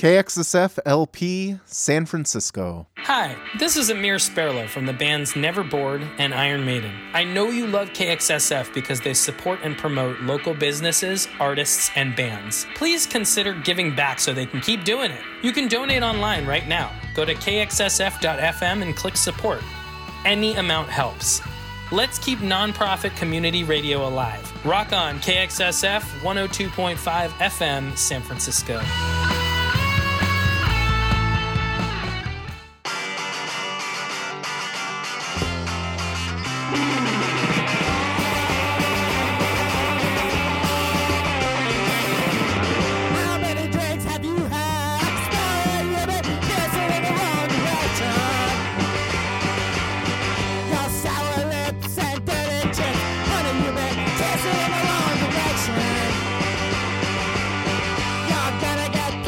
KXSF LP, San Francisco. Hi, this is Amir Sperla from the bands Never Bored and Iron Maiden. I know you love KXSF because they support and promote local businesses, artists, and bands. Please consider giving back so they can keep doing it. You can donate online right now. Go to kxsf.fm and click support. Any amount helps. Let's keep nonprofit community radio alive. Rock on, KXSF 102.5 FM, San Francisco. Gonna get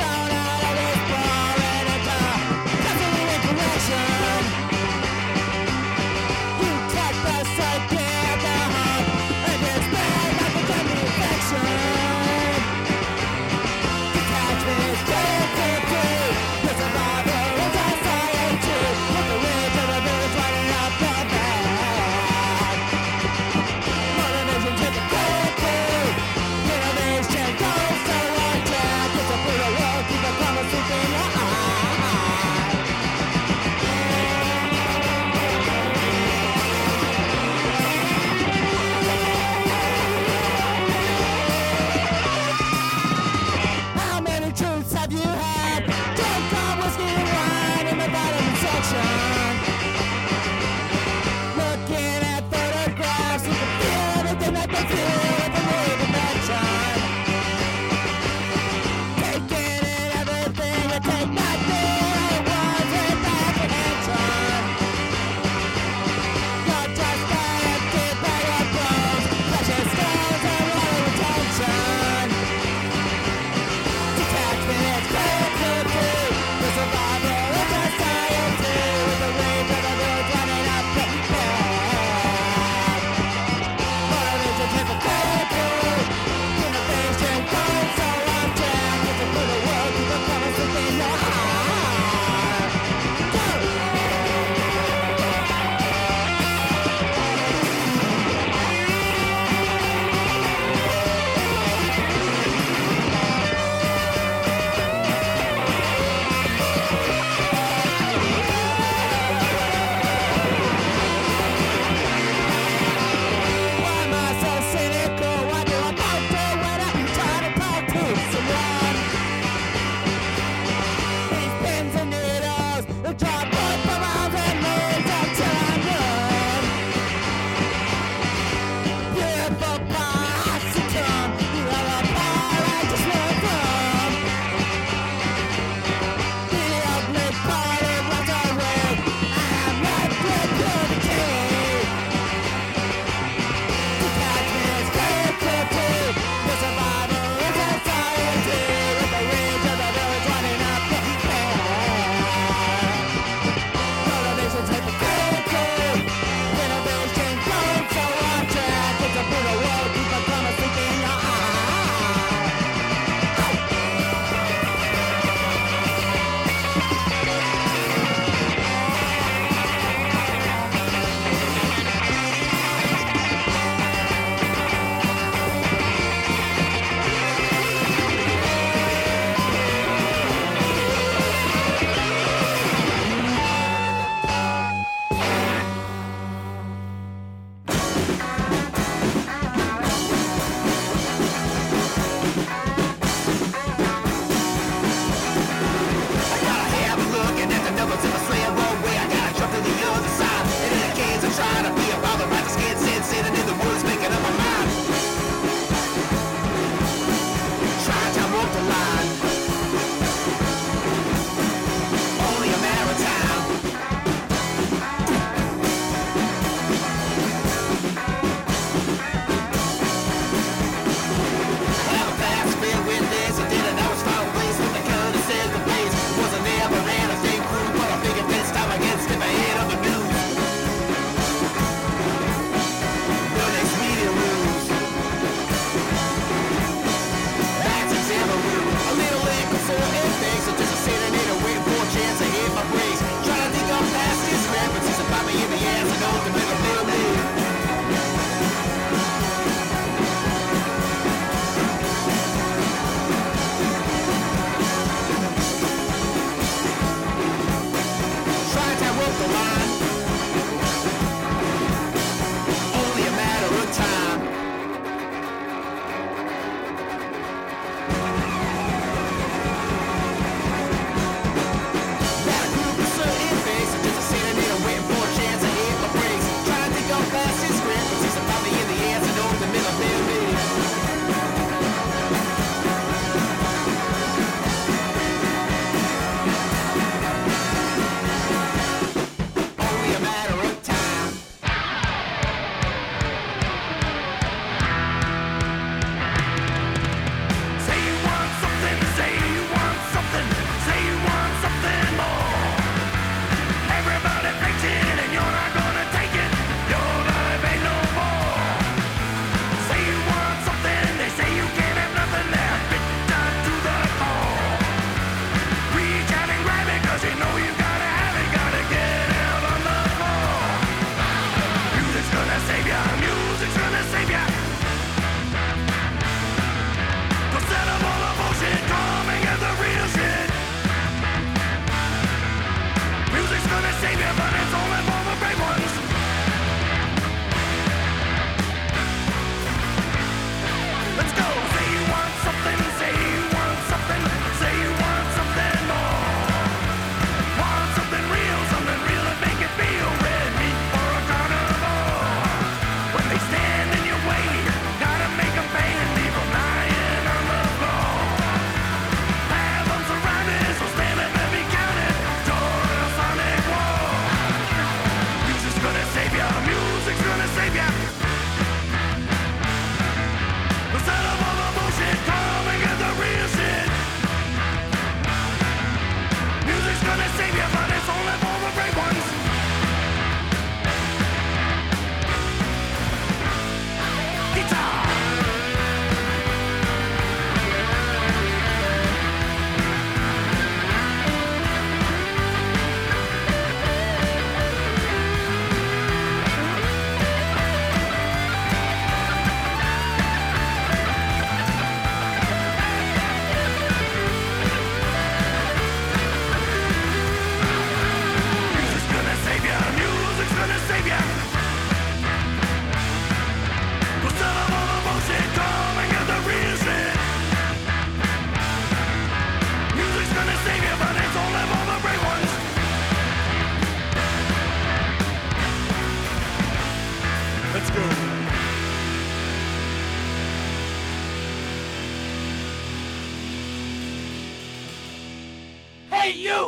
Hey you!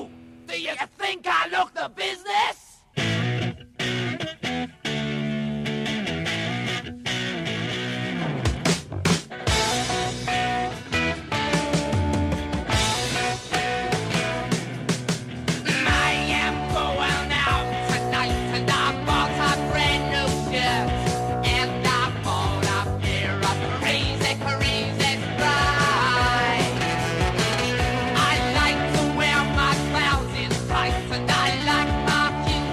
Do you think I look the business? I like to wear my clowns in tights, and I like my cute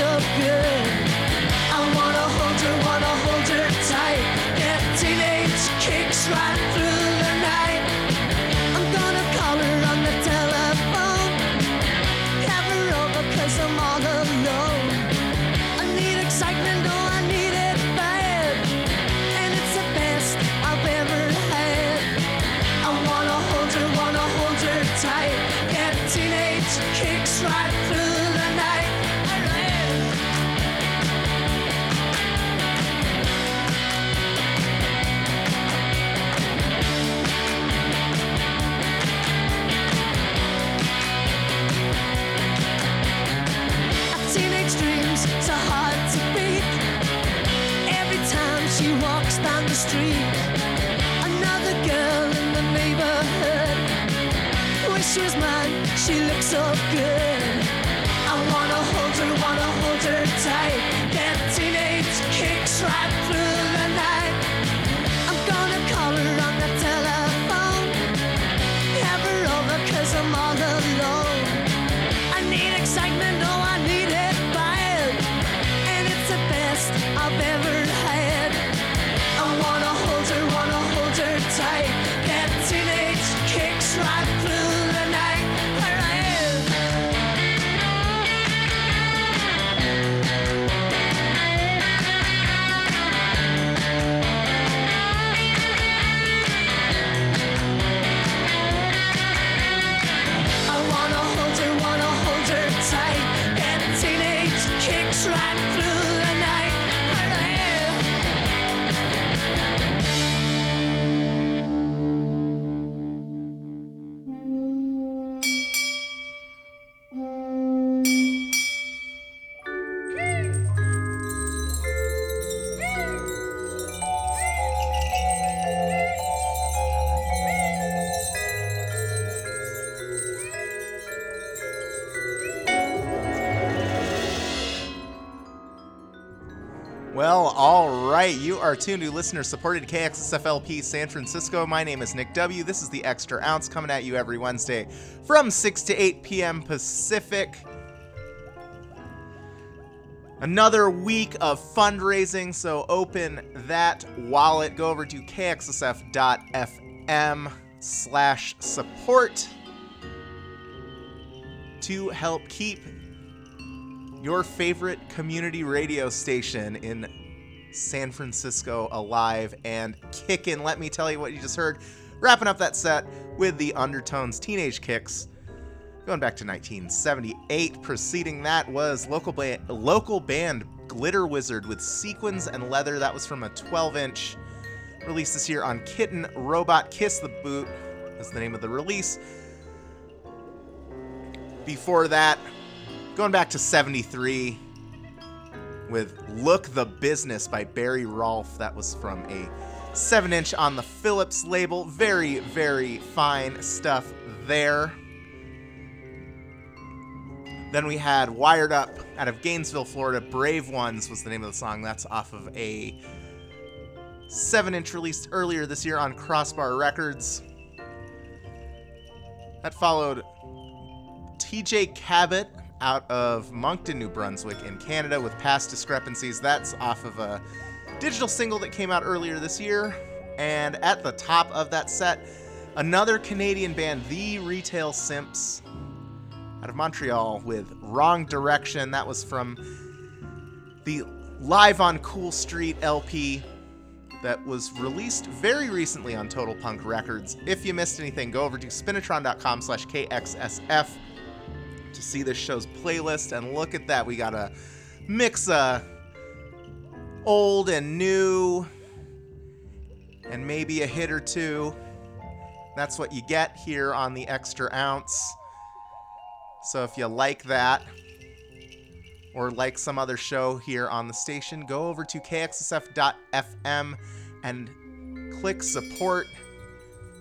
so good. I wanna hold her tight. That teenage kicks right through the night. I'm gonna call her on the telephone, have her over 'cause I'm all alone. I need excitement, oh I need it bad, and it's the best I've ever had. I wanna hold her tight. That teenage kicks right through. So hard to beat. Every time she walks down the street, another girl in the neighborhood. Wish she was mine, she looks so good. I wanna hold her tight. That teenage kicks right through the night. I'm gonna call her on the telephone, have her over 'cause I'm all alone. I need excitement, oh I need it. I've ever had. I wanna hold her tight. That teenage kicks right through the night. Alright. I wanna hold her tight. That teenage kicks right through the night. Well, all right. You are tuned to listener-supported KXSFLP San Francisco. My name is Nick W. This is The Extra Ounce coming at you every Wednesday from 6 to 8 p.m. Pacific. Another week of fundraising, so open that wallet. Go over to kxsf.fm/support to help keep your favorite community radio station in San Francisco alive and kicking. Let me tell you what you just heard. Wrapping up that set with the Undertones, Teenage Kicks, going back to 1978. Preceding that was local band Glitter Wizard with Sequins and Leather. That was from a 12-inch release this year on Kitten Robot. Kiss the Boot is the name of the release. Before that, going back to 73 with Look the Business by Barry Rolfe. That was from a 7-inch on the Philips label. Very, very fine stuff there. Then we had Wired Up out of Gainesville, Florida. Brave Ones was the name of the song. That's off of a 7-inch released earlier this year on Crossbar Records. That followed TJ Cabot out of Moncton, New Brunswick in Canada with Past Discrepancies. That's off of a digital single that came out earlier this year. And at the top of that set, another Canadian band, The Retail Simps, out of Montreal with Wrong Direction. That was from the Live on Cool Street LP that was released very recently on Total Punk Records. If you missed anything, go over to spinatron.com/KXSF to see this show's playlist, and look at that. We got a mix of old and new, and maybe a hit or two. That's what you get here on The Extra Ounce. So if you like that, or like some other show here on the station, go over to kxsf.fm and click support.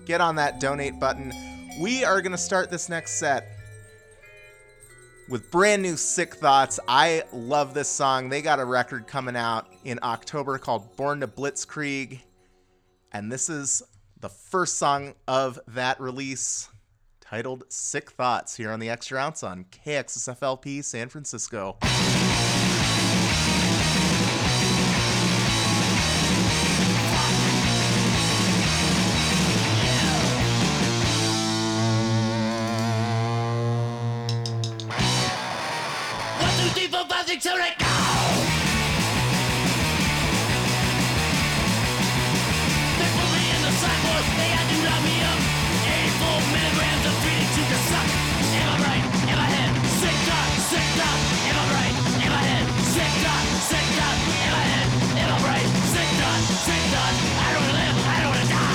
Get on that donate button. We are going to start this next set with brand new Sick Thoughts. I love this song. They got a record coming out in October called Born to Blitzkrieg, and this is the first song of that release, titled Sick Thoughts, here on The Extra Ounce on KXSFLP San Francisco. into it now. They put me in the cyborg, they had to lock me up. 84 milligrams of feeding to the suck. Am I right? Am I head? Sick thought, sick thought. Am I right? Am I head? Sick thought, sick thought. Am I head? Am I right? Sick thought, sick thought. I don't live, I don't die.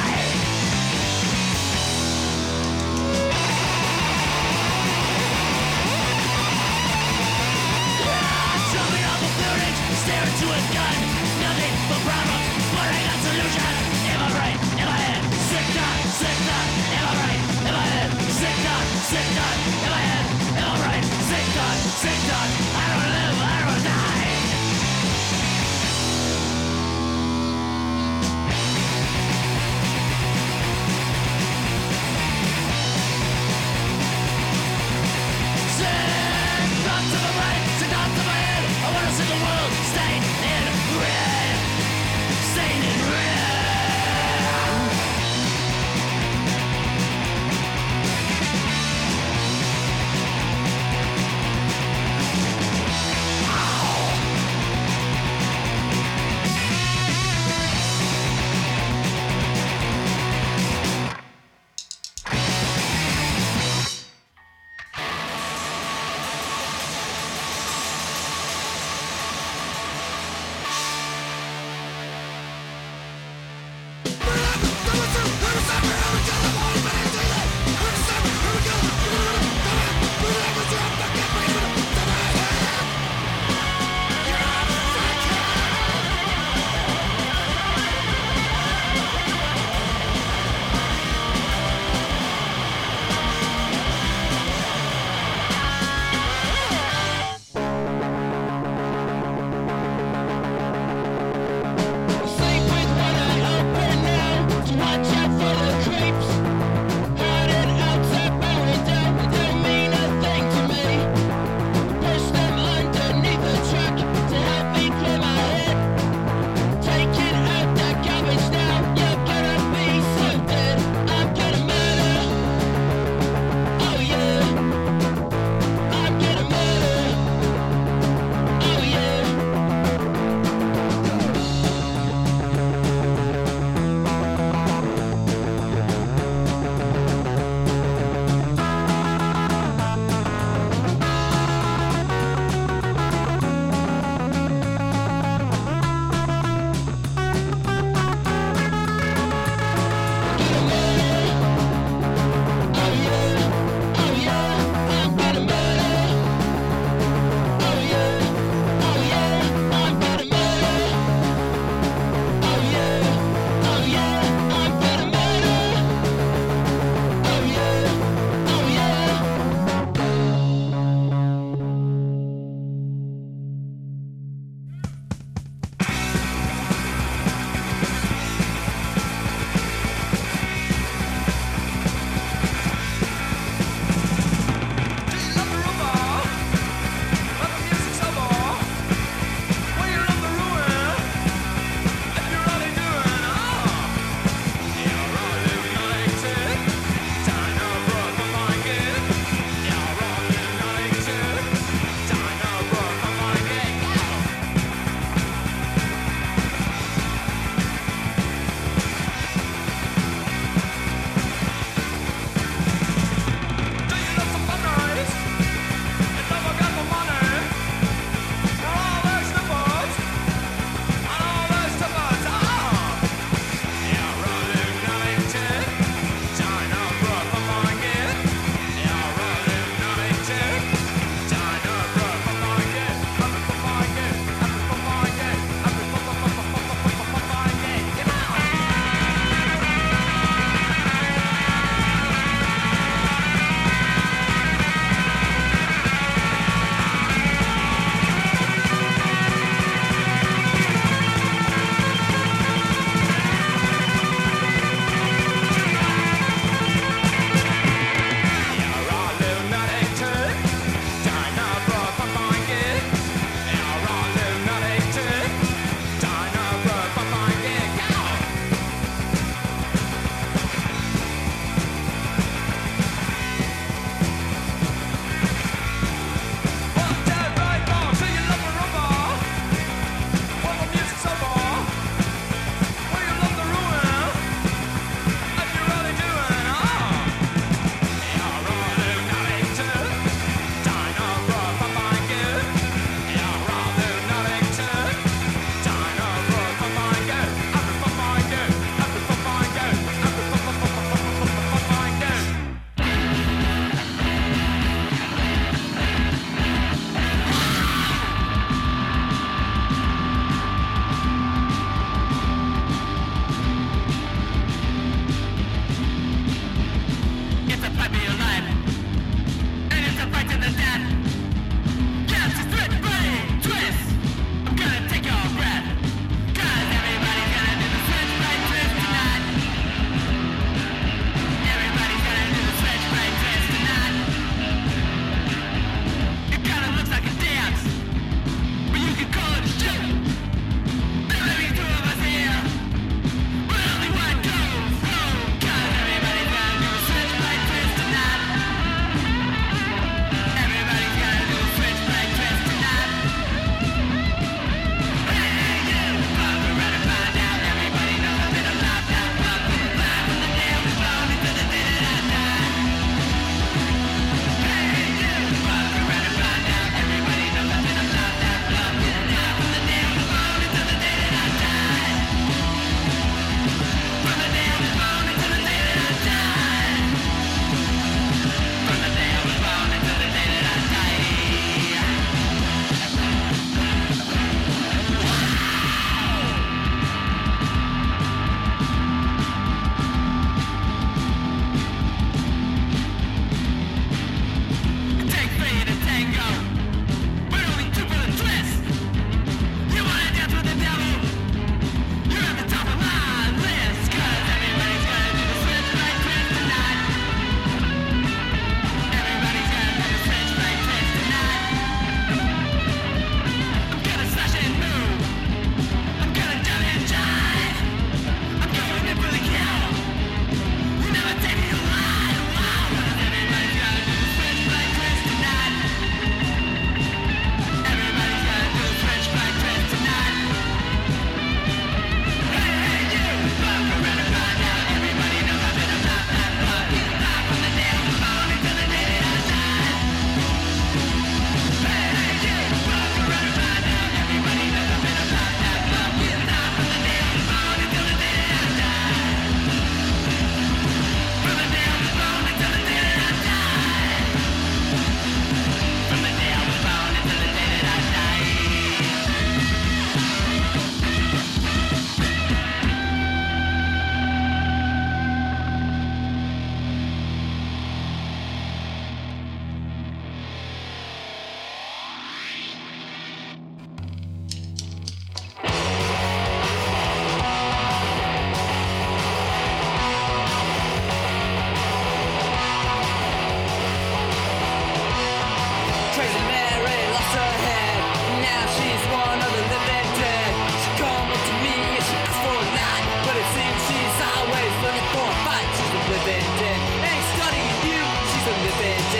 Stare into a gun, nothing but problems, but I got solutions. Am I right? Am I in? Sick thought, sick thought. Am I right? Am I in? Sick thought, sick thought. Am I in? Am I right? Sick thought, sick thought. I don't live, I don't die. Sick thoughts to the right, sick thoughts to my head. I want to see the world.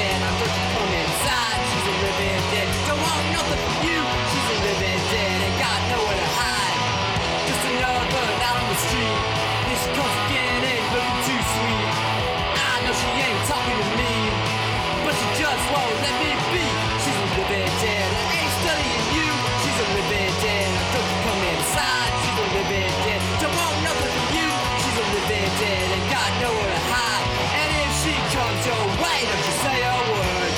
living, I'm just come inside. She's a living dead, don't want nothing from you. She's a living dead, ain't got nowhere to hide. Just another out on the street. Here she comes again, ain't looking too sweet. I know she ain't talking to me, but she just won't let me be. She's a living dead, I ain't studying you. She's a living dead, I'm just come inside. She's a living dead, don't want nothing from you. She's a living dead, ain't got nowhere to hide. Comes your way, don't you say a word.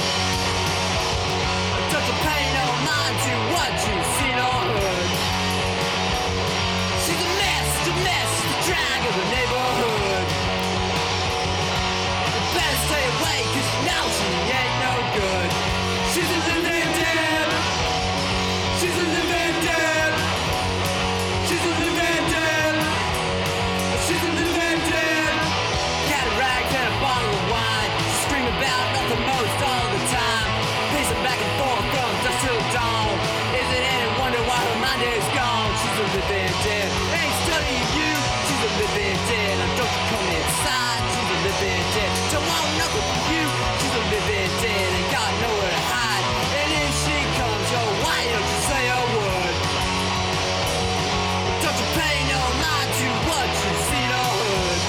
Don't you pay no mind to what you've seen or heard. She's a mess, the drag of the neighborhood. You better stay away, cause now she ain't no good. She's a living dead. She's a living dead. She's a living dead. She's a living dead. Got a rag and a bottle of wine. About nothing most all the time. Pacing back and forth from dusk till dawn. Isn't any wonder why her mind is gone? She's a living dead, ain't studying you. She's a living dead, I don't come inside. She's a living dead, don't want nothing from you. She's a living dead, ain't got nowhere to hide. And if she comes your way, don't you say a word. Don't you pay no mind to what you see or heard.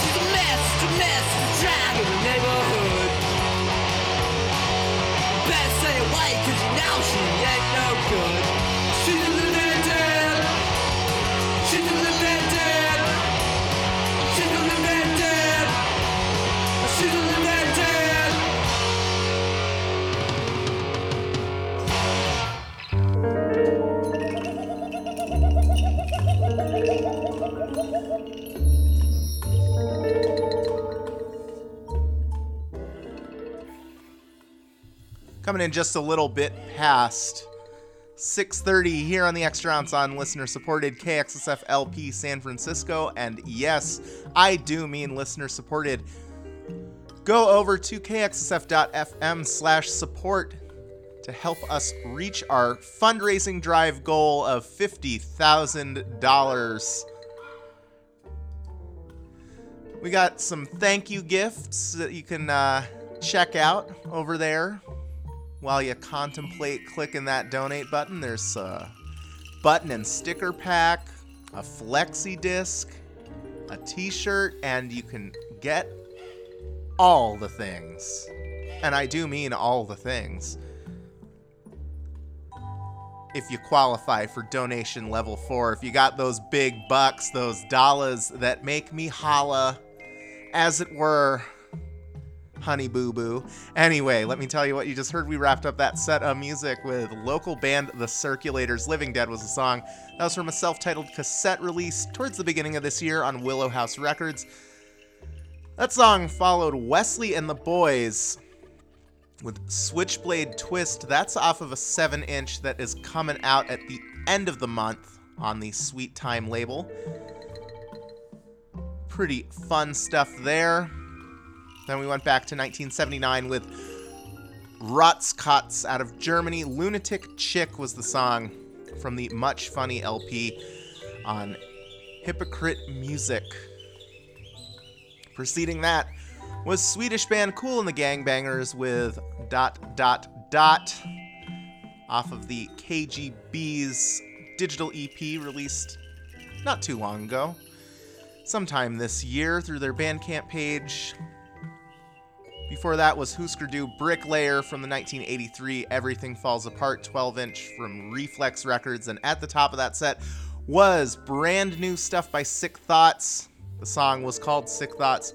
She's a mess, it's a mess. Drag in the neighborhood. Better stay away, cause now she ain't no good. She's a living dead. She's a living dead. She's a living dead. She's a living dead. Coming in just a little bit past 6:30 here on the Extra Ounce on listener-supported KXSF LP San Francisco. And yes, I do mean listener-supported. Go over to kxsf.fm/support to help us reach our fundraising drive goal of $50,000. We got some thank you gifts that you can check out over there. While you contemplate clicking that donate button, there's a button and sticker pack, a flexi disc, a t-shirt, and you can get all the things. And I do mean all the things. If you qualify for donation level 4, if you got those big bucks, those dollars that make me holla, as it were, honey boo boo. Anyway, let me tell you what you just heard. We wrapped up that set of music with local band The Circulator's Living Dead was the song. That was from a self-titled cassette release towards the beginning of this year on Willow House Records. That song followed Wesley and the Boys with Switchblade Twist. That's off of a 7-inch that is coming out at the end of the month on the Sweet Time label. Pretty fun stuff there. Then we went back to 1979 with Rotzkotz out of Germany. Lunatic Chick was the song from the Much Funny LP on Hypocrite Music. Preceding that was Swedish band Cool and the Gangbangers with ... off of the KGB's digital EP released not too long ago, sometime this year, through their Bandcamp page. Before that was Hüsker Dü, Bricklayer from the 1983 Everything Falls Apart 12-inch from Reflex Records. And at the top of that set was brand new stuff by Sick Thoughts. The song was called Sick Thoughts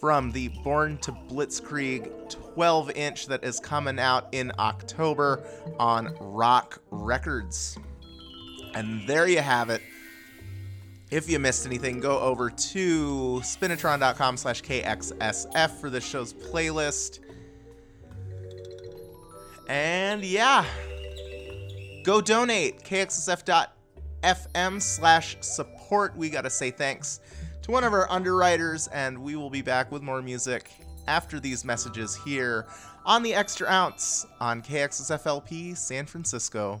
from the Born to Blitzkrieg 12-inch that is coming out in October on Rock Records. And there you have it. If you missed anything, go over to spinatron.com/KXSF for this show's playlist. And yeah, go donate. KXSF.fm/support. We got to say thanks to one of our underwriters, and we will be back with more music after these messages here on the Extra Ounce on KXSFLP San Francisco.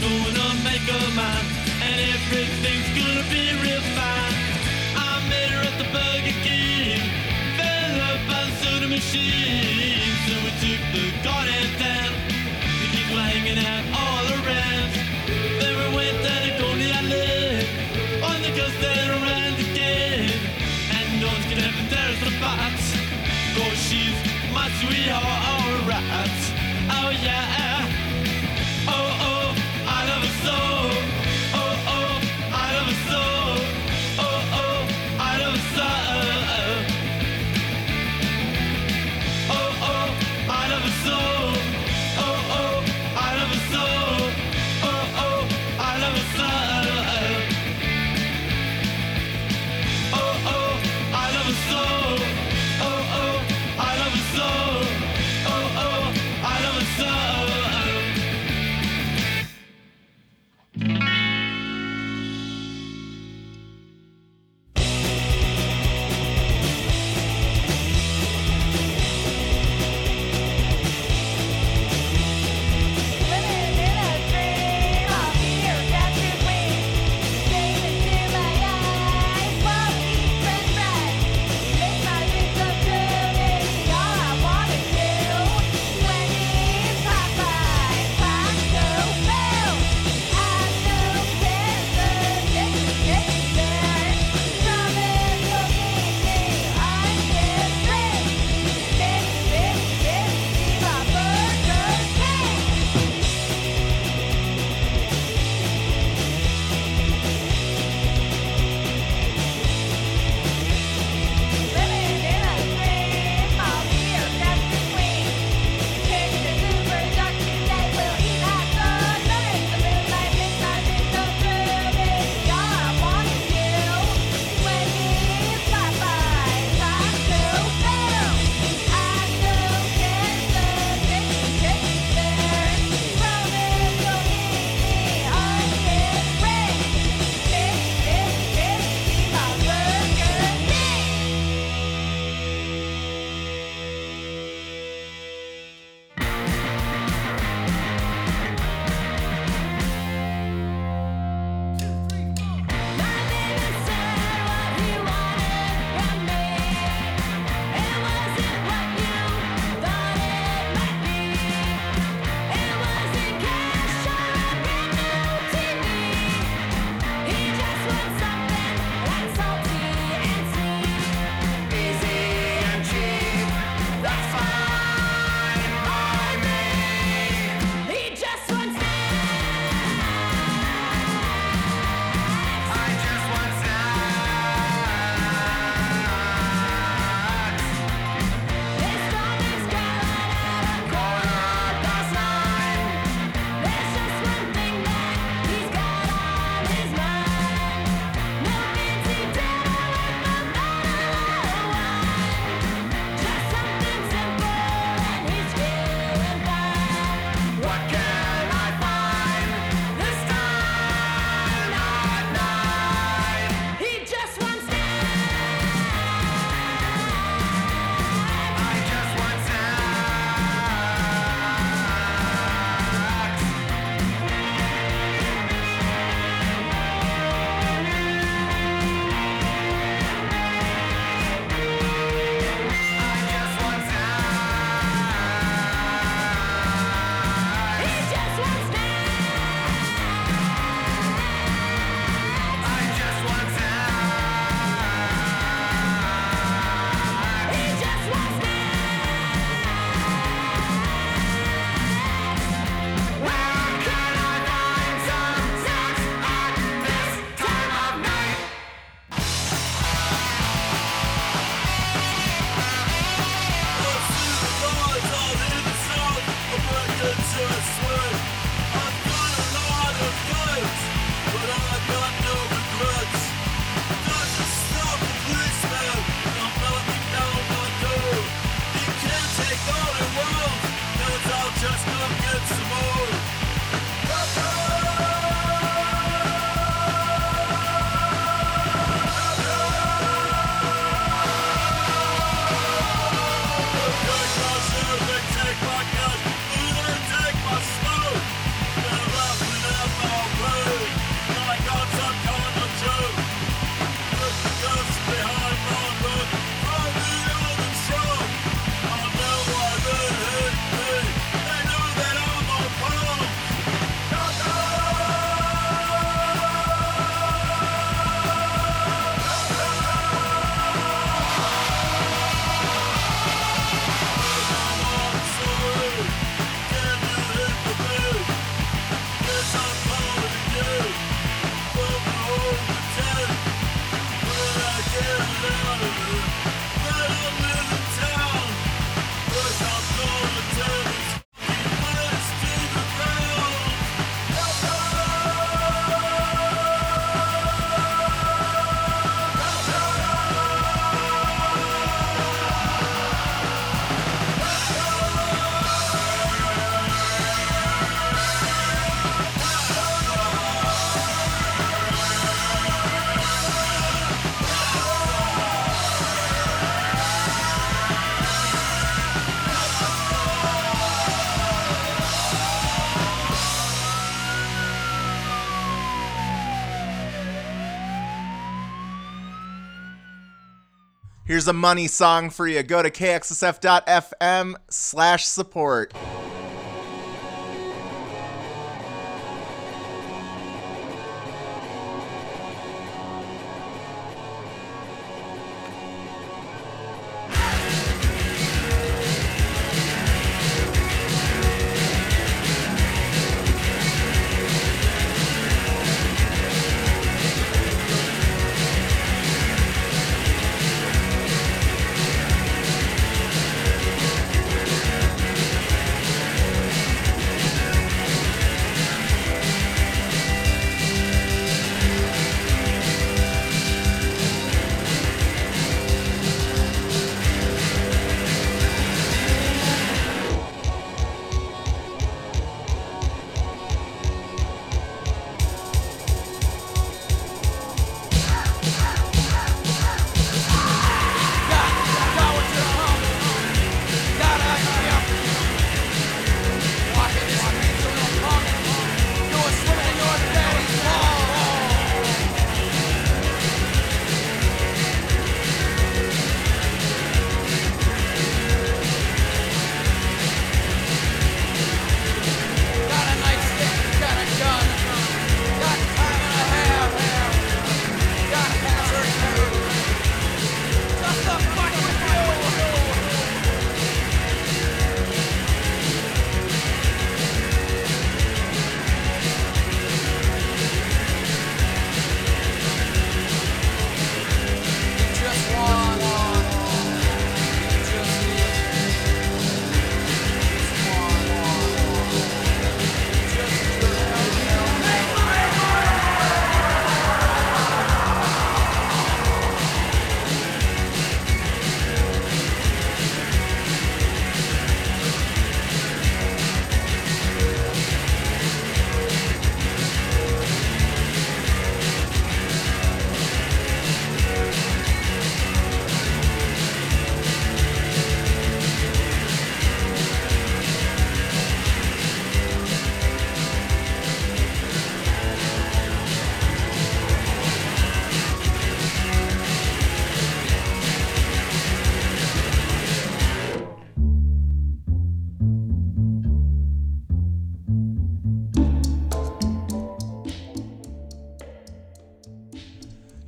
gonna make a mine, and everything's gonna be real fine. I met her at the Burger King, fell up by the soda machine. So we took the goddamn town, the kids were hanging out all around. Then we went down to Coney Island, on the coast and around again. And no one's gonna have a terrace on a box, for she's my sweetheart, alright. Oh yeah, oh oh, I love her so. Oh oh, I love her so. Oh oh, I love her so. Oh oh, I love her so. Oh oh, I love her so. Here's a money song for you. Go to kxsf.fm/support.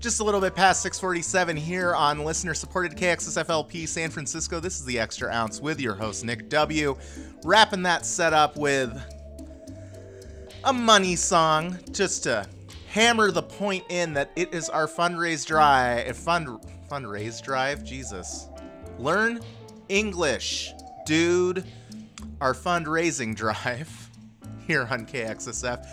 Just a little bit past 6:47 here on listener-supported KXSFLP San Francisco. This is The Extra Ounce with your host, Nick W. Wrapping that set up with a money song just to hammer the point in that it is our fundraise drive. Fundraise drive? Jesus. Learn English, dude. Our fundraising drive here on KXSF.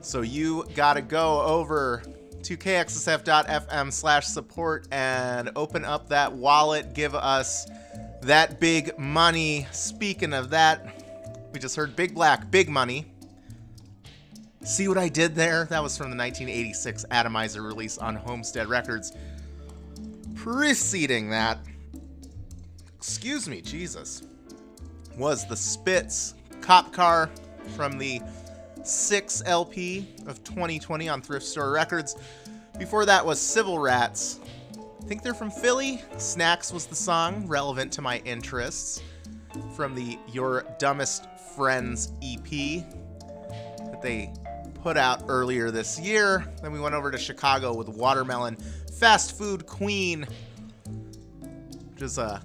So you gotta go over to kxsf.fm/support and open up that wallet. Give us that big money. Speaking of that, we just heard Big Black, Big Money. See what I did there? That was from the 1986 Atomizer release on Homestead Records. Preceding that, excuse me, Jesus, was the Spitz Cop Car from the 6 LP of 2020 on Thrift Store Records. Before that was Civil Rats. I think they're from Philly. Snacks was the song, relevant to my interests, from the Your Dumbest Friends EP that they put out earlier this year. Then we went over to Chicago with Watermelon, Fast Food Queen, which is a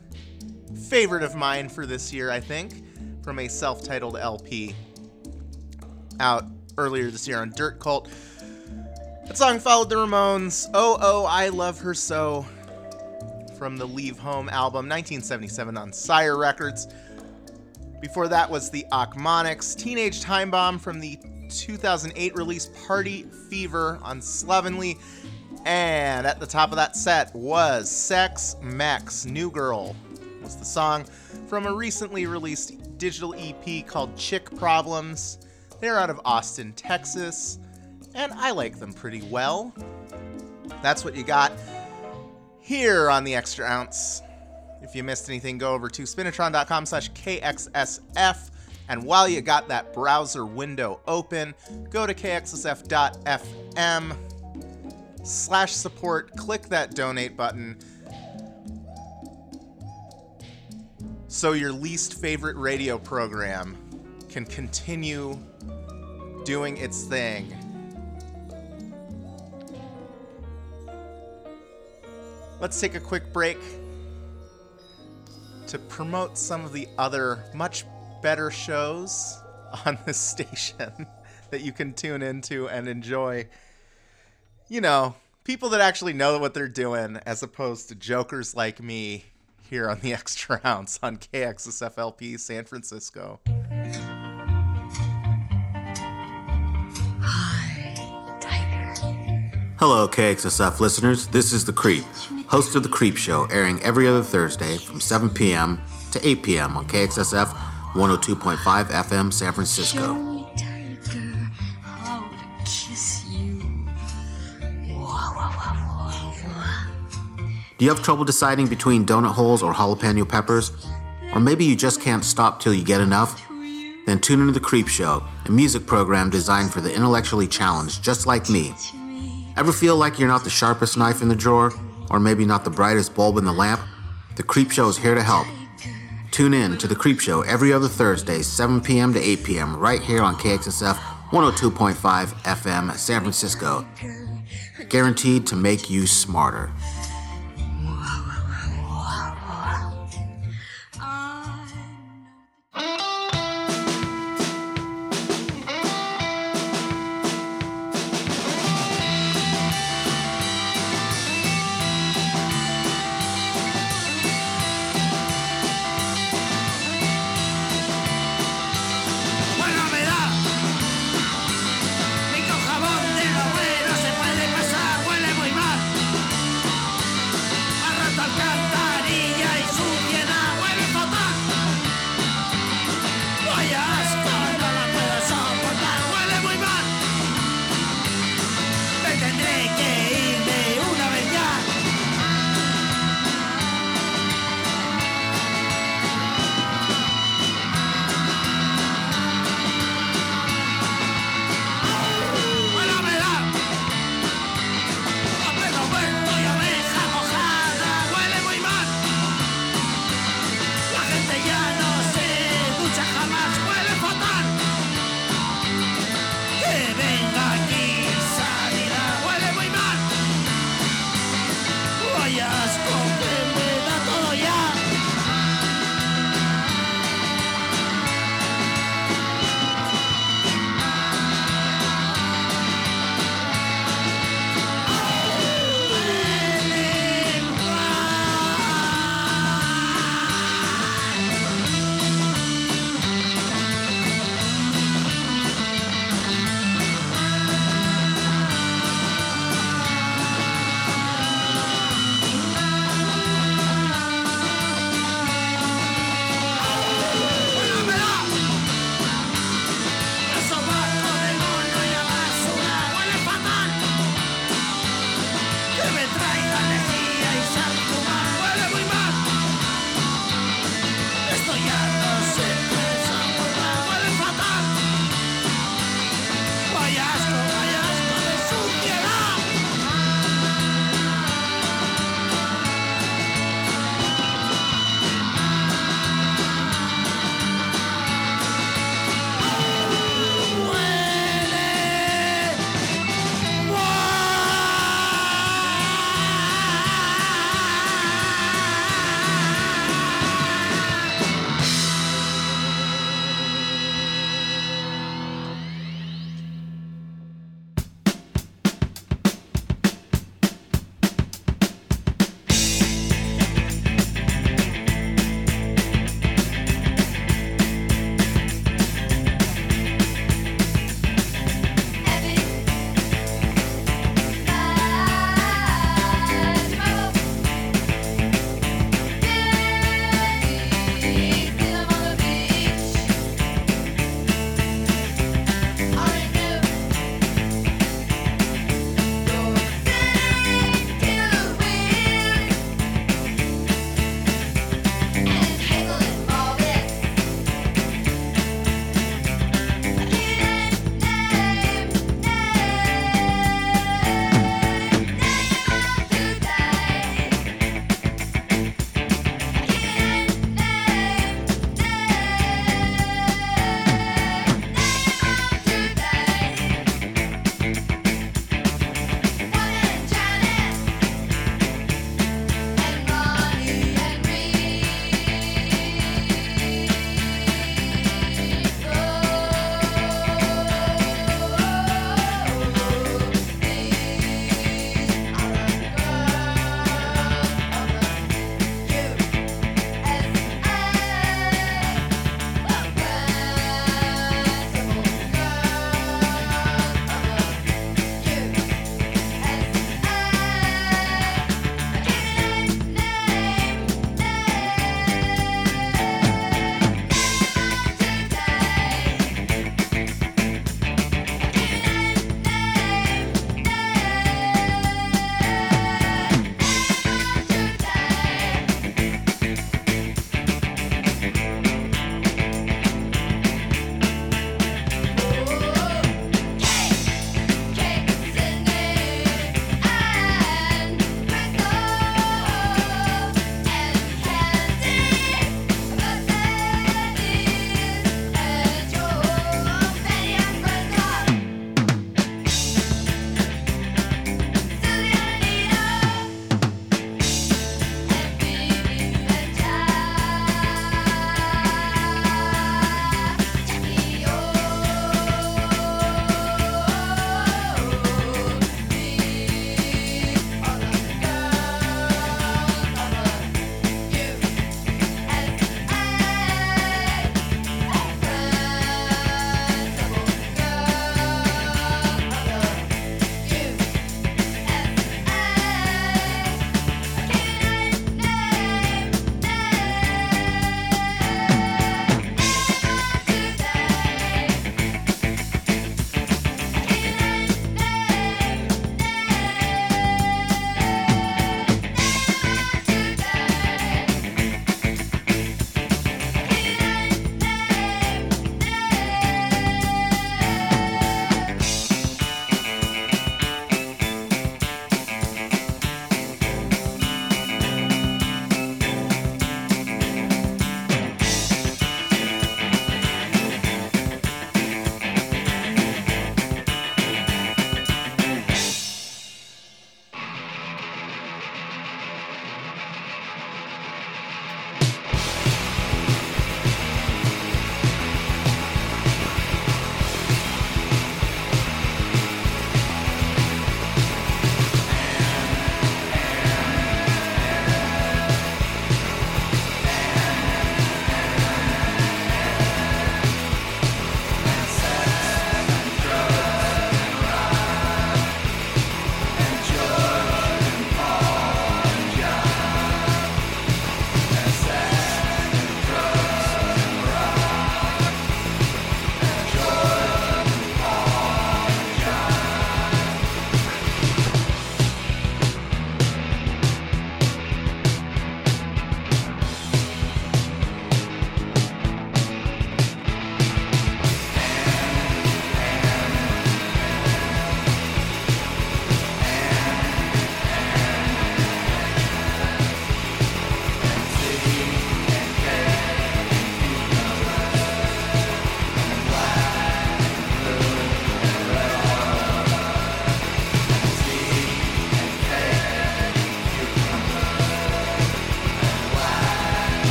favorite of mine for this year, I think, from a self-titled LP out earlier this year on Dirt Cult. That song followed the Ramones, Oh Oh I Love Her So, from the Leave Home album, 1977 on Sire Records. Before that was the Achmonics, Teenage Time Bomb from the 2008 release Party Fever on Slovenly. And at the top of that set was Sex Mex, New Girl was the song, from a recently released digital EP called Chick Problems. They're out of Austin, Texas, and I like them pretty well. That's what you got here on The Extra Ounce. If you missed anything, go over to spinatron.com/KXSF, and while you got that browser window open, go to kxsf.fm, /support, click that donate button so your least favorite radio program can continue doing its thing. Let's take a quick break to promote some of the other much better shows on this station that you can tune into and enjoy. You know, people that actually know what they're doing, as opposed to jokers like me here on the Extra Ounce on KXSFLP San Francisco. Hi, Tiger. Hello, KXSF listeners. This is The Creep, host of The Creep Show, airing every other Thursday from 7 p.m. to 8 p.m. on KXSF 102.5 FM San Francisco. Do you have trouble deciding between donut holes or jalapeno peppers? Or maybe you just can't stop till you get enough? Then tune into The Creep Show, a music program designed for the intellectually challenged, just like me. Ever feel like you're not the sharpest knife in the drawer? Or maybe not the brightest bulb in the lamp? The Creep Show is here to help. Tune in to The Creep Show every other Thursday, 7 p.m. to 8 p.m., right here on KXSF 102.5 FM San Francisco. Guaranteed to make you smarter.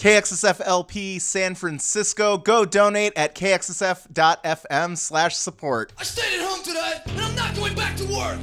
KXSF LP San Francisco. Go donate at kxsf.fm/support. I stayed at home today, and I'm not going back to work.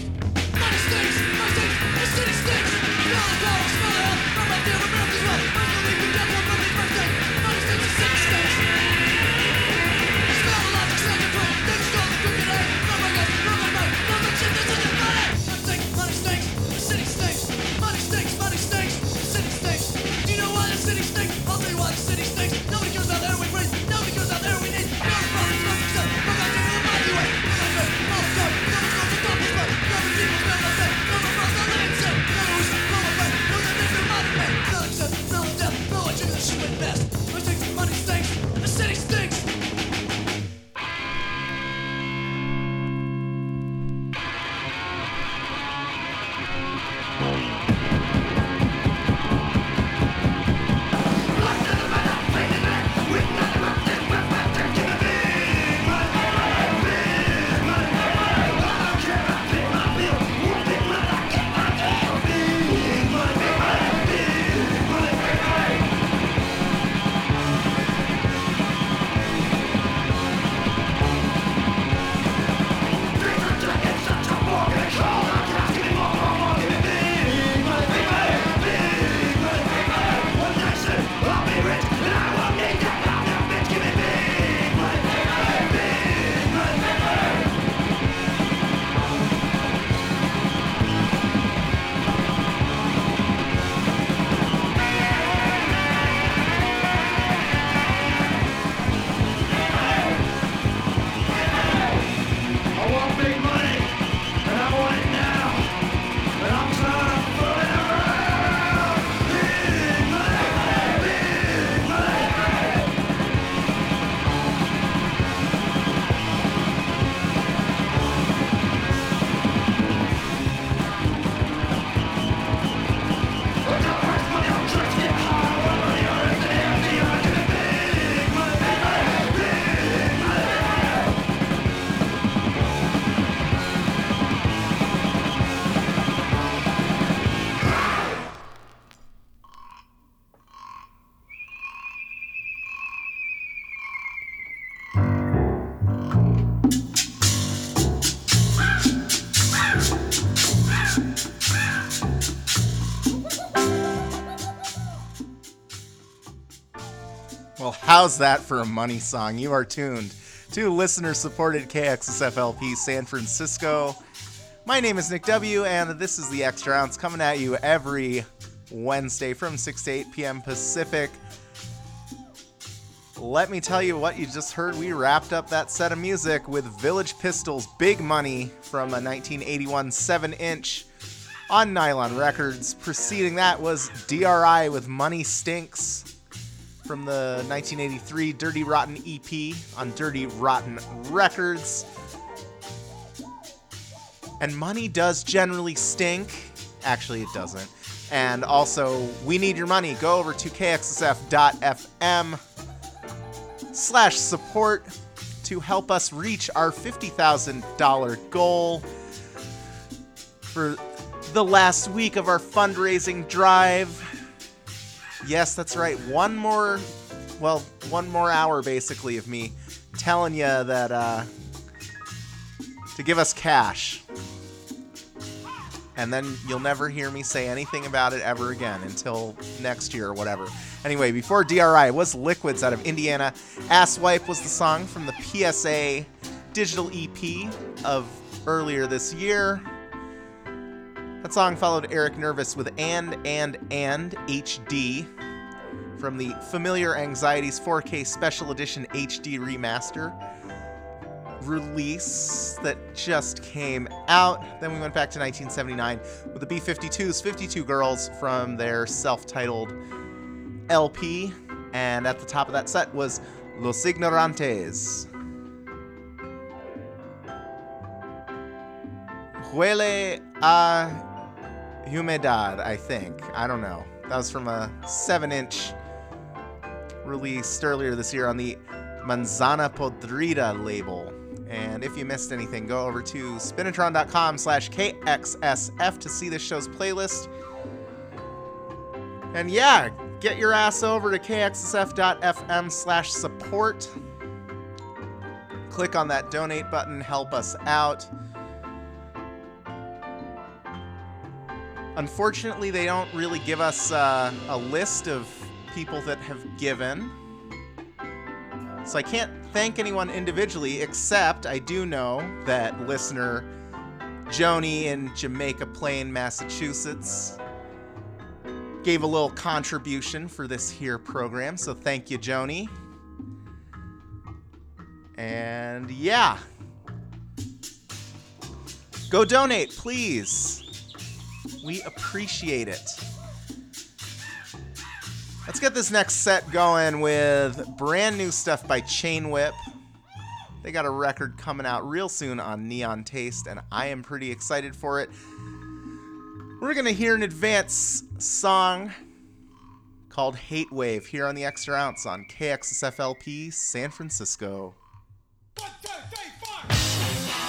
How's that for a money song? You are tuned to listener-supported KXSFLP San Francisco. My name is Nick W., and this is The Extra Ounce, coming at you every Wednesday from 6 to 8 p.m. Pacific. Let me tell you what you just heard. We wrapped up that set of music with Village Pistols' Big Money from a 1981 7-inch on Nylon Records. Preceding that was DRI with Money Stinks from the 1983 Dirty Rotten EP on Dirty Rotten Records. And money does generally stink. Actually, it doesn't. And also, we need your money. Go over to kxsf.fm/support to help us reach our $50,000 goal for the last week of our fundraising drive. Yes, that's right. One more hour, basically, of me telling you that to give us cash. And then you'll never hear me say anything about it ever again until next year or whatever. Anyway, before DRI was Liquids out of Indiana. Asswipe was the song from the PSA digital EP of earlier this year. That song followed Eric Nervous with And HD from the Familiar Anxieties 4K Special Edition HD Remaster release that just came out. Then we went back to 1979 with the B-52s, 52 Girls from their self-titled LP. And at the top of that set was Los Ignorantes. Huele a Humedad, I think. I don't know. That was from a 7-inch released earlier this year on the Manzana Podrida label. And if you missed anything, go over to spinatron.com/KXSF to see this show's playlist. And yeah, Get your ass over to kxsf.fm/support. Click on that donate button, help us out. Unfortunately, they don't really give us a list of people that have given. So I can't thank anyone individually, except I do know that listener Joni in Jamaica Plain, Massachusetts gave a little contribution for this here program, so thank you, Joni. And yeah, go donate, please. We appreciate it. Let's get this next set going with brand new stuff by Chain Whip. They got a record coming out real soon on Neon Taste, and I am pretty excited for it. We're going to hear an advance song called Hate Wave here on the Extra Ounce on KXSFLP San Francisco. 1, 2, 3, 4! Stop!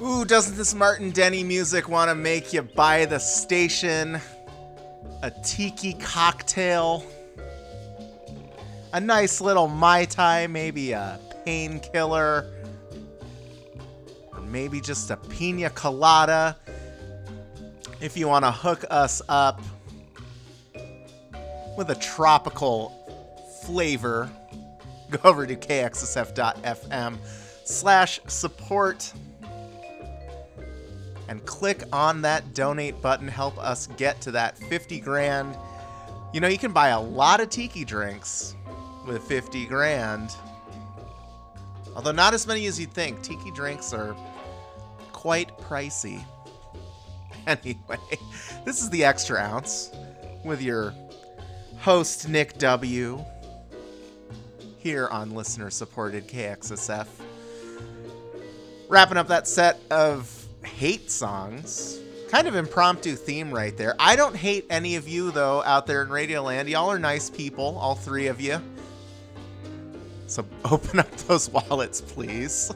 Ooh, doesn't this Martin Denny music want to make you buy the station? A tiki cocktail? A nice little Mai Tai, maybe a painkiller? Or maybe just a pina colada? If you want to hook us up with a tropical flavor, go over to kxsf.fm/support and click on that donate button. Help us get to that 50 grand. You know, you can buy a lot of tiki drinks with 50 grand. Although not as many as you'd think. Tiki drinks are quite pricey. Anyway, this is The Extra Ounce with your host, Nick W., here on listener-supported KXSF. Wrapping up that set of hate songs. Kind of impromptu theme right there. I don't hate any of you, though, out there in Radio Land. Y'all are nice people, all three of you. So open up those wallets, please.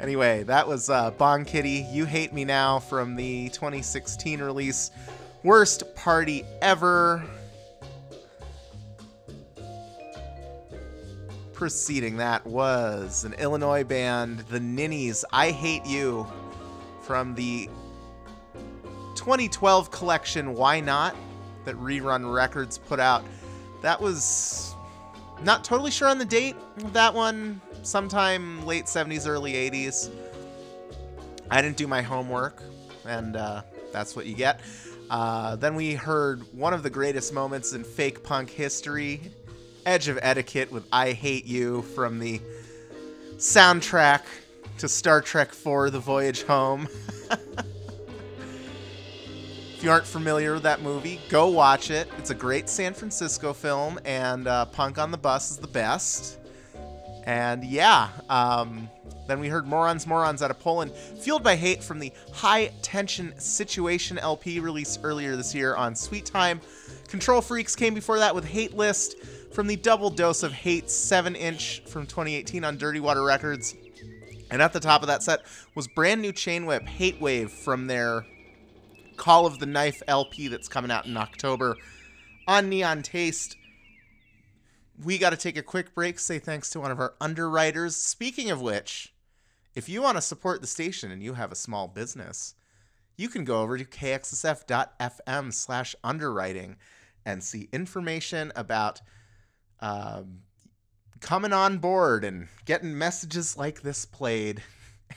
Anyway, that was Bon Kitty, You Hate Me Now, from the 2016 release, Worst Party Ever. Preceding that was an Illinois band, The Ninnies, I Hate You, from the 2012 collection, Why Not, that Rerun Records put out. That was not totally sure on the date of that one. Sometime late 70s, early 80s. I didn't do my homework, and that's what you get. Then we heard one of the greatest moments in fake punk history, Edge of Etiquette with I Hate You, from the soundtrack to Star Trek IV, The Voyage Home. If you aren't familiar with that movie, go watch it. It's a great San Francisco film, and Punk on the Bus is the best. And yeah, then we heard Morons out of Poland, Fueled by Hate, from the High Tension Situation LP released earlier this year on Sweet Time. Control Freaks came before that with Hate List, from the Double Dose of Hate 7-inch from 2018 on Dirty Water Records. And at the top of that set was brand new Chain Whip, Hate Wave, from their Call of the Knife LP that's coming out in October on Neon Taste. We got to take a quick break, say thanks to one of our underwriters. Speaking of which, if you want to support the station and you have a small business, you can go over to kxsf.fm/underwriting and see information about coming on board and getting messages like this played.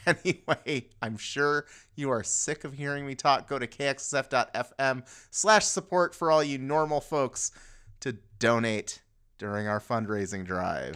Anyway, I'm sure you are sick of hearing me talk. Go to kxsf.fm/support for all you normal folks to donate during our fundraising drive.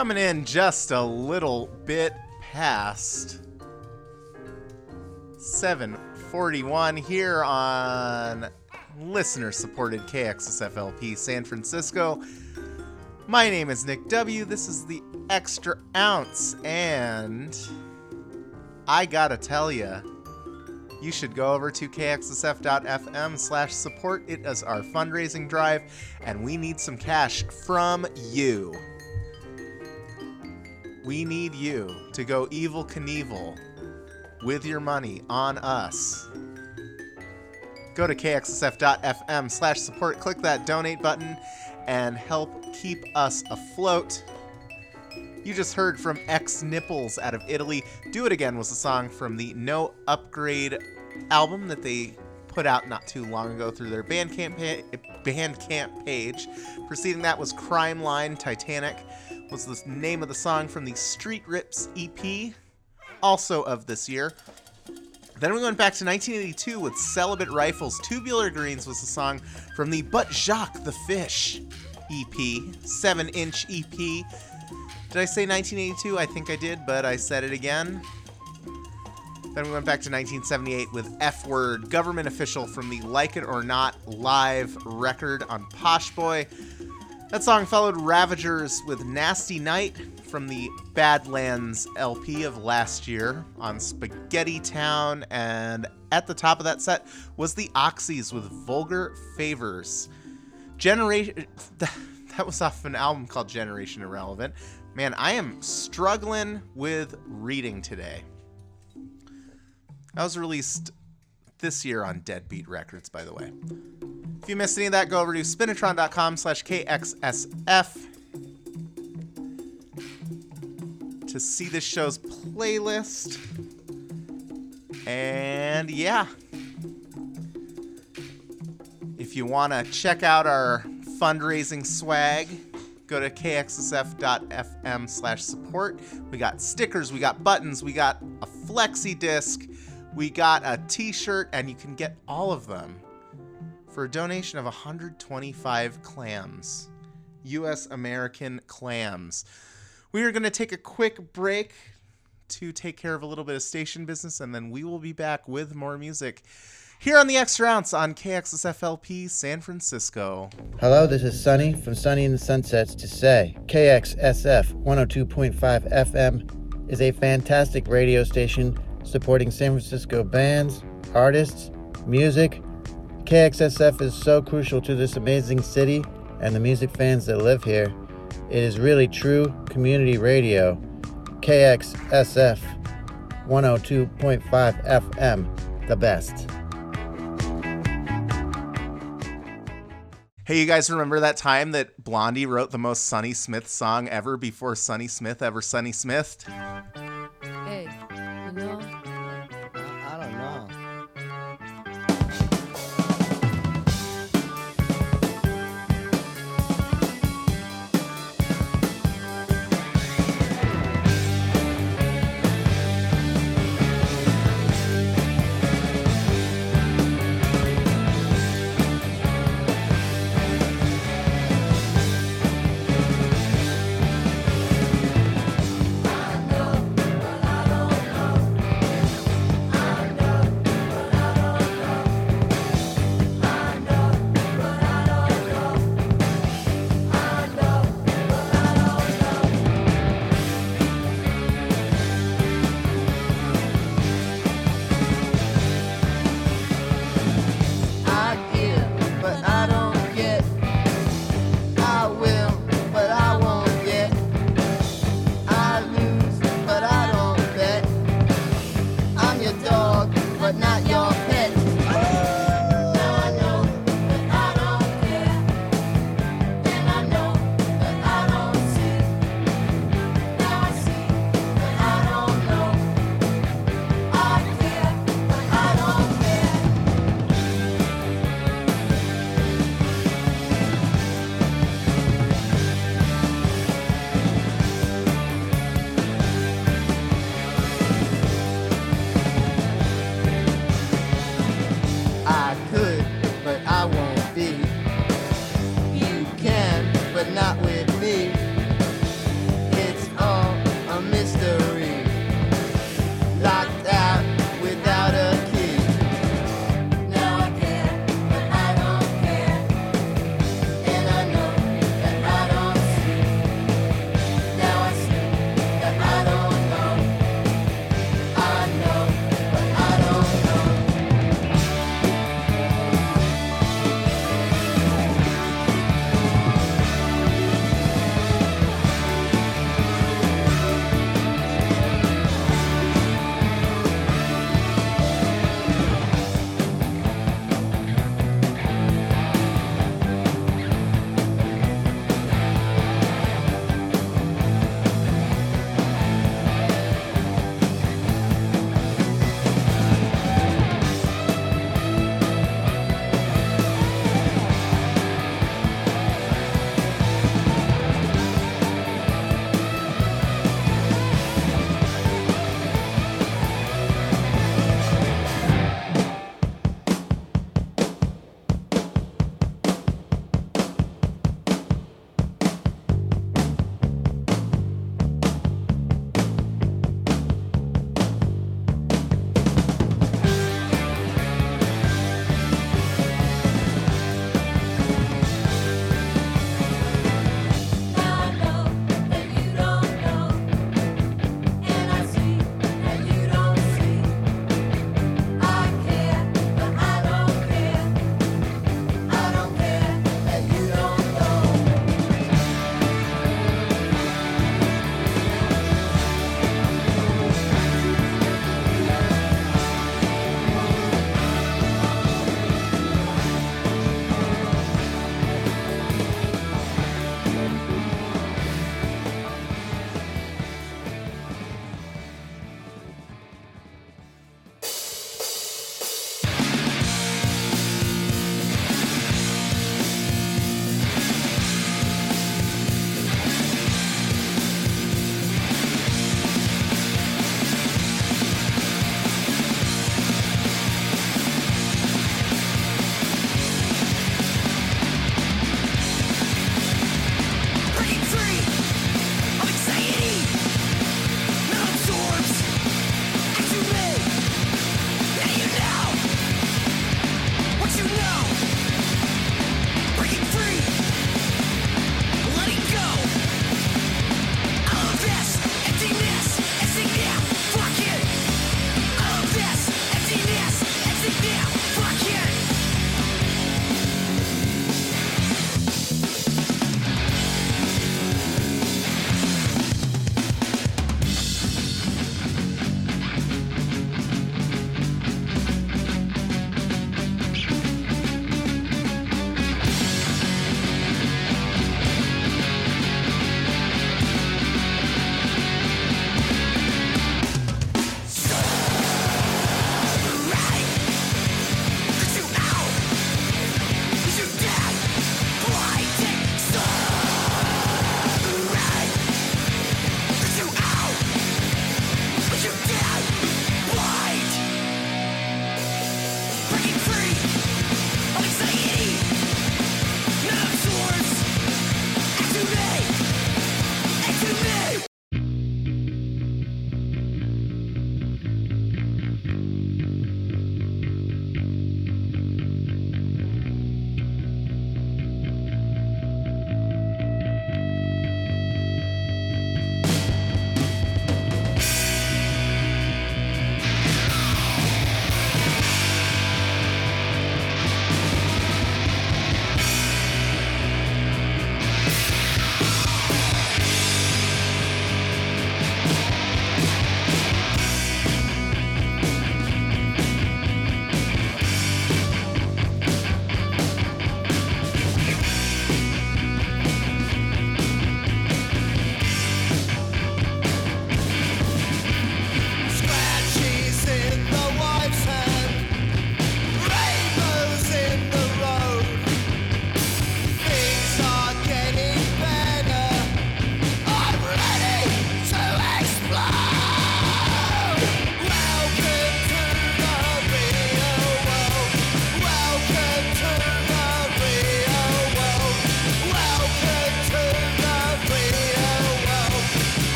Coming in just a little bit past 7:41 here on listener-supported KXSFLP San Francisco. My name is Nick W. This is the Extra Ounce, and I gotta tell ya, you should go over to kxsf.fm/support. It is our fundraising drive, and we need some cash from you. We need you to go Evel Knievel with your money on us. Go to kxsf.fm/support, click that donate button, and help keep us afloat. You just heard from X Nipples out of Italy. Do It Again was a song from the No Upgrade album that they put out not too long ago through their Bandcamp page. Preceding that was Crime Line. Titanic was the name of the song from the Street Rips EP, also of this year. Then we went back to 1982 with Celibate Rifles. Tubular Greens was the song from the But Jacques the Fish EP, 7-inch EP. Did I say 1982? I think I did, but I said it again. Then we went back to 1978 with F Word, Government Official, from the Like It or Not live record on Posh Boy. That song followed Ravagers with Nasty Night from the Badlands LP of last year on Spaghetti Town. And at the top of that set was the Oxys with Vulgar Favors. That was off an album called Generation Irrelevant. Man, I am struggling with reading today. That was released this year on Deadbeat Records, by the way. If you missed any of that, go over to spinatron.com/KXSF to see this show's playlist. And yeah, if you want to check out our fundraising swag, go to kxsf.fm/support. We got stickers, we got buttons, we got a flexi disc, we got a t-shirt, and you can get all of them for a donation of 125 clams, US American clams. We are going to take a quick break to take care of a little bit of station business, and then we will be back with more music here on the Extra Ounce on KXSFLP San Francisco. Hello, this is Sunny from Sunny and the Sunsets to say KXSF 102.5 FM is a fantastic radio station supporting San Francisco bands, artists, music. KXSF is so crucial to this amazing city and the music fans that live here. It is really true community radio. KXSF 102.5 FM, the best. Hey, you guys remember that time that Blondie wrote the most Sonny Smith song ever before Sonny Smith ever Sonny Smithed? Hey, you know, I don't know.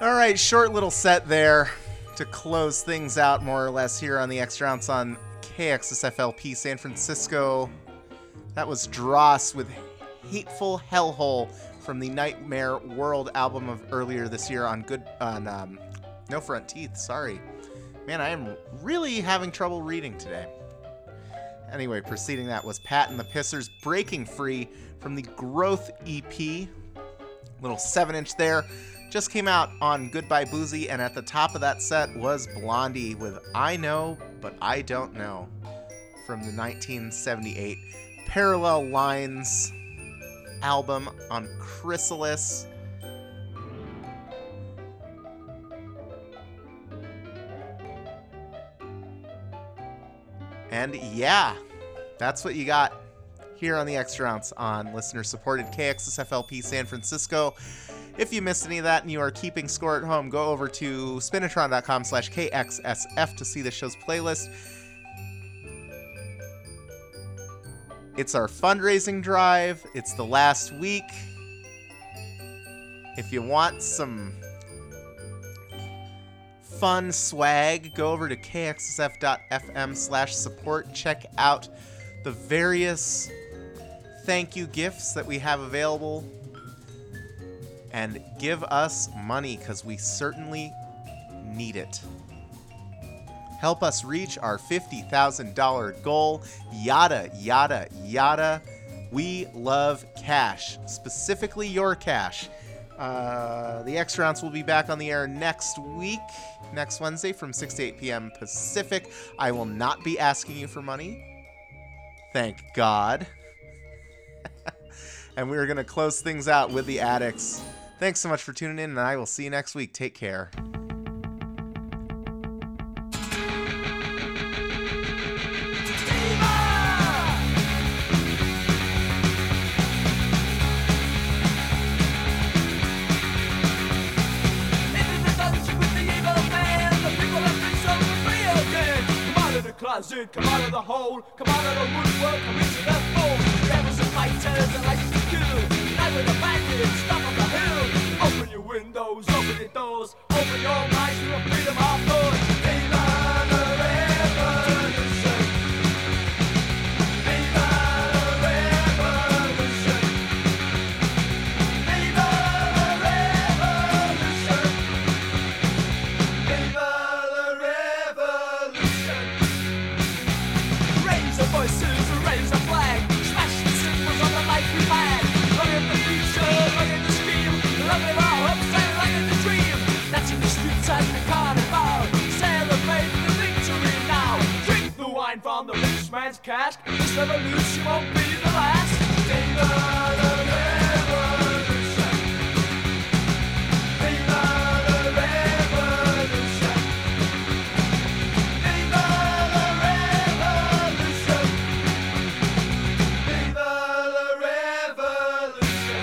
All right, short little set there to close things out more or less here on the Extra Ounce on KXSFLP San Francisco. That was Dross with Hateful Hellhole from the Nightmare World album of earlier this year on No Front Teeth. Sorry. Man, I am really having trouble reading today. Anyway, preceding that was Pat and the Pissers, Breaking Free from the Growth EP. Little 7-inch there. Just came out on Goodbye Boozy, and at the top of that set was Blondie with I Know, But I Don't Know from the 1978 Parallel Lines album on Chrysalis. And yeah, that's what you got here on the Extra Ounce on listener-supported KXSFLP San Francisco. If you missed any of that and you are keeping score at home, go over to spinatron.com/KXSF to see the show's playlist. It's our fundraising drive. It's the last week. If you want some fun swag, go over to kxsf.fm/support. Check out the various thank you gifts that we have available. And give us money, because we certainly need it. Help us reach our $50,000 goal. Yada, yada, yada. We love cash, specifically your cash. The Extra Ounce will be back on the air next week, next Wednesday from 6 to 8 p.m. Pacific. I will not be asking you for money. Thank God. And we're going to close things out with The Addicts. Thanks so much for tuning in, and I will see you next week. Take care. Come out of the hole, come out of the woodwork, come into the fold. Rebels and fighters and lights to kill. Night with the bandits, stop on the hill. Open your windows, open your doors, open your minds to a freedom of thought. Viva the revolution. Viva the revolution. Viva the revolution. Viva the revolution. Raise the voices, raise the flag. Smash the symbols on the life we've had. Look at the future, look at the stream. Look at our hopes and look at the dream. That's in the streets at the carnival. Celebrate the victory now. Drink the wine from the rich man's cask. This revolution won't be the last. Viva the revolution. Viva the revolution. Viva the revolution. Viva the revolution.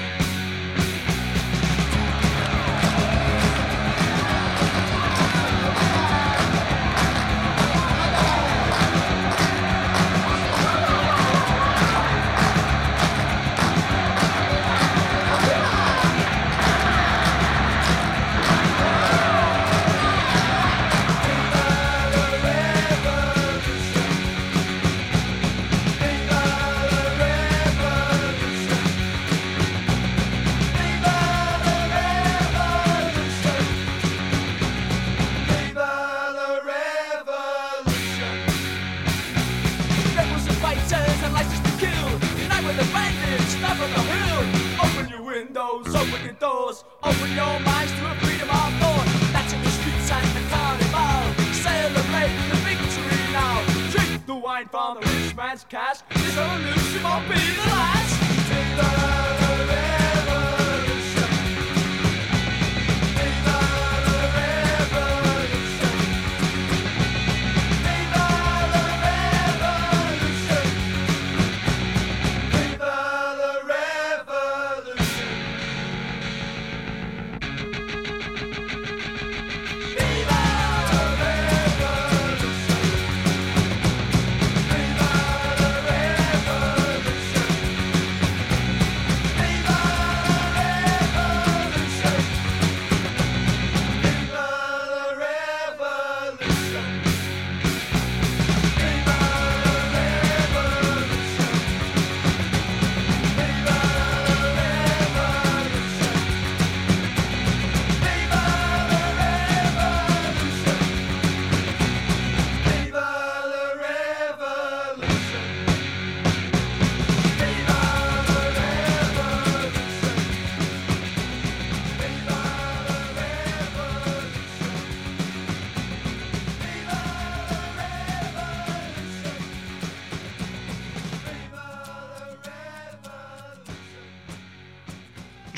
Rebels and fighters and license to kill. Unite with the bandits, stop on the hill. Open your windows, open your doors, open your minds to a freedom of thought. That's in the streets and the carnival. Celebrate the victory now. Drink the wine from the rich man's cask. This revolution won't be the last. Viva the revolution. Viva the revolution. Viva the revolution. Viva the revolution. Viva the revolution. Viva the revolution.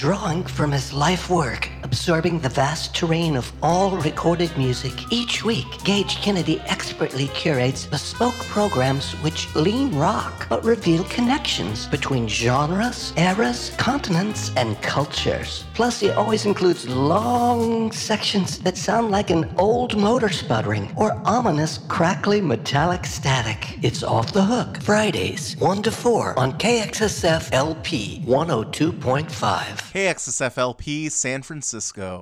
drawing from his life work, absorbing the vast terrain of all recorded music. Each week, Gage Kennedy expertly curates bespoke programs which lean rock, but reveal connections between genres, eras, continents, and cultures. Plus, he always includes long sections that sound like an old motor sputtering or ominous, crackly, metallic static. It's Off the Hook, Fridays, 1 to 4 on KXSF LP 102.5. KXSF LP San Francisco.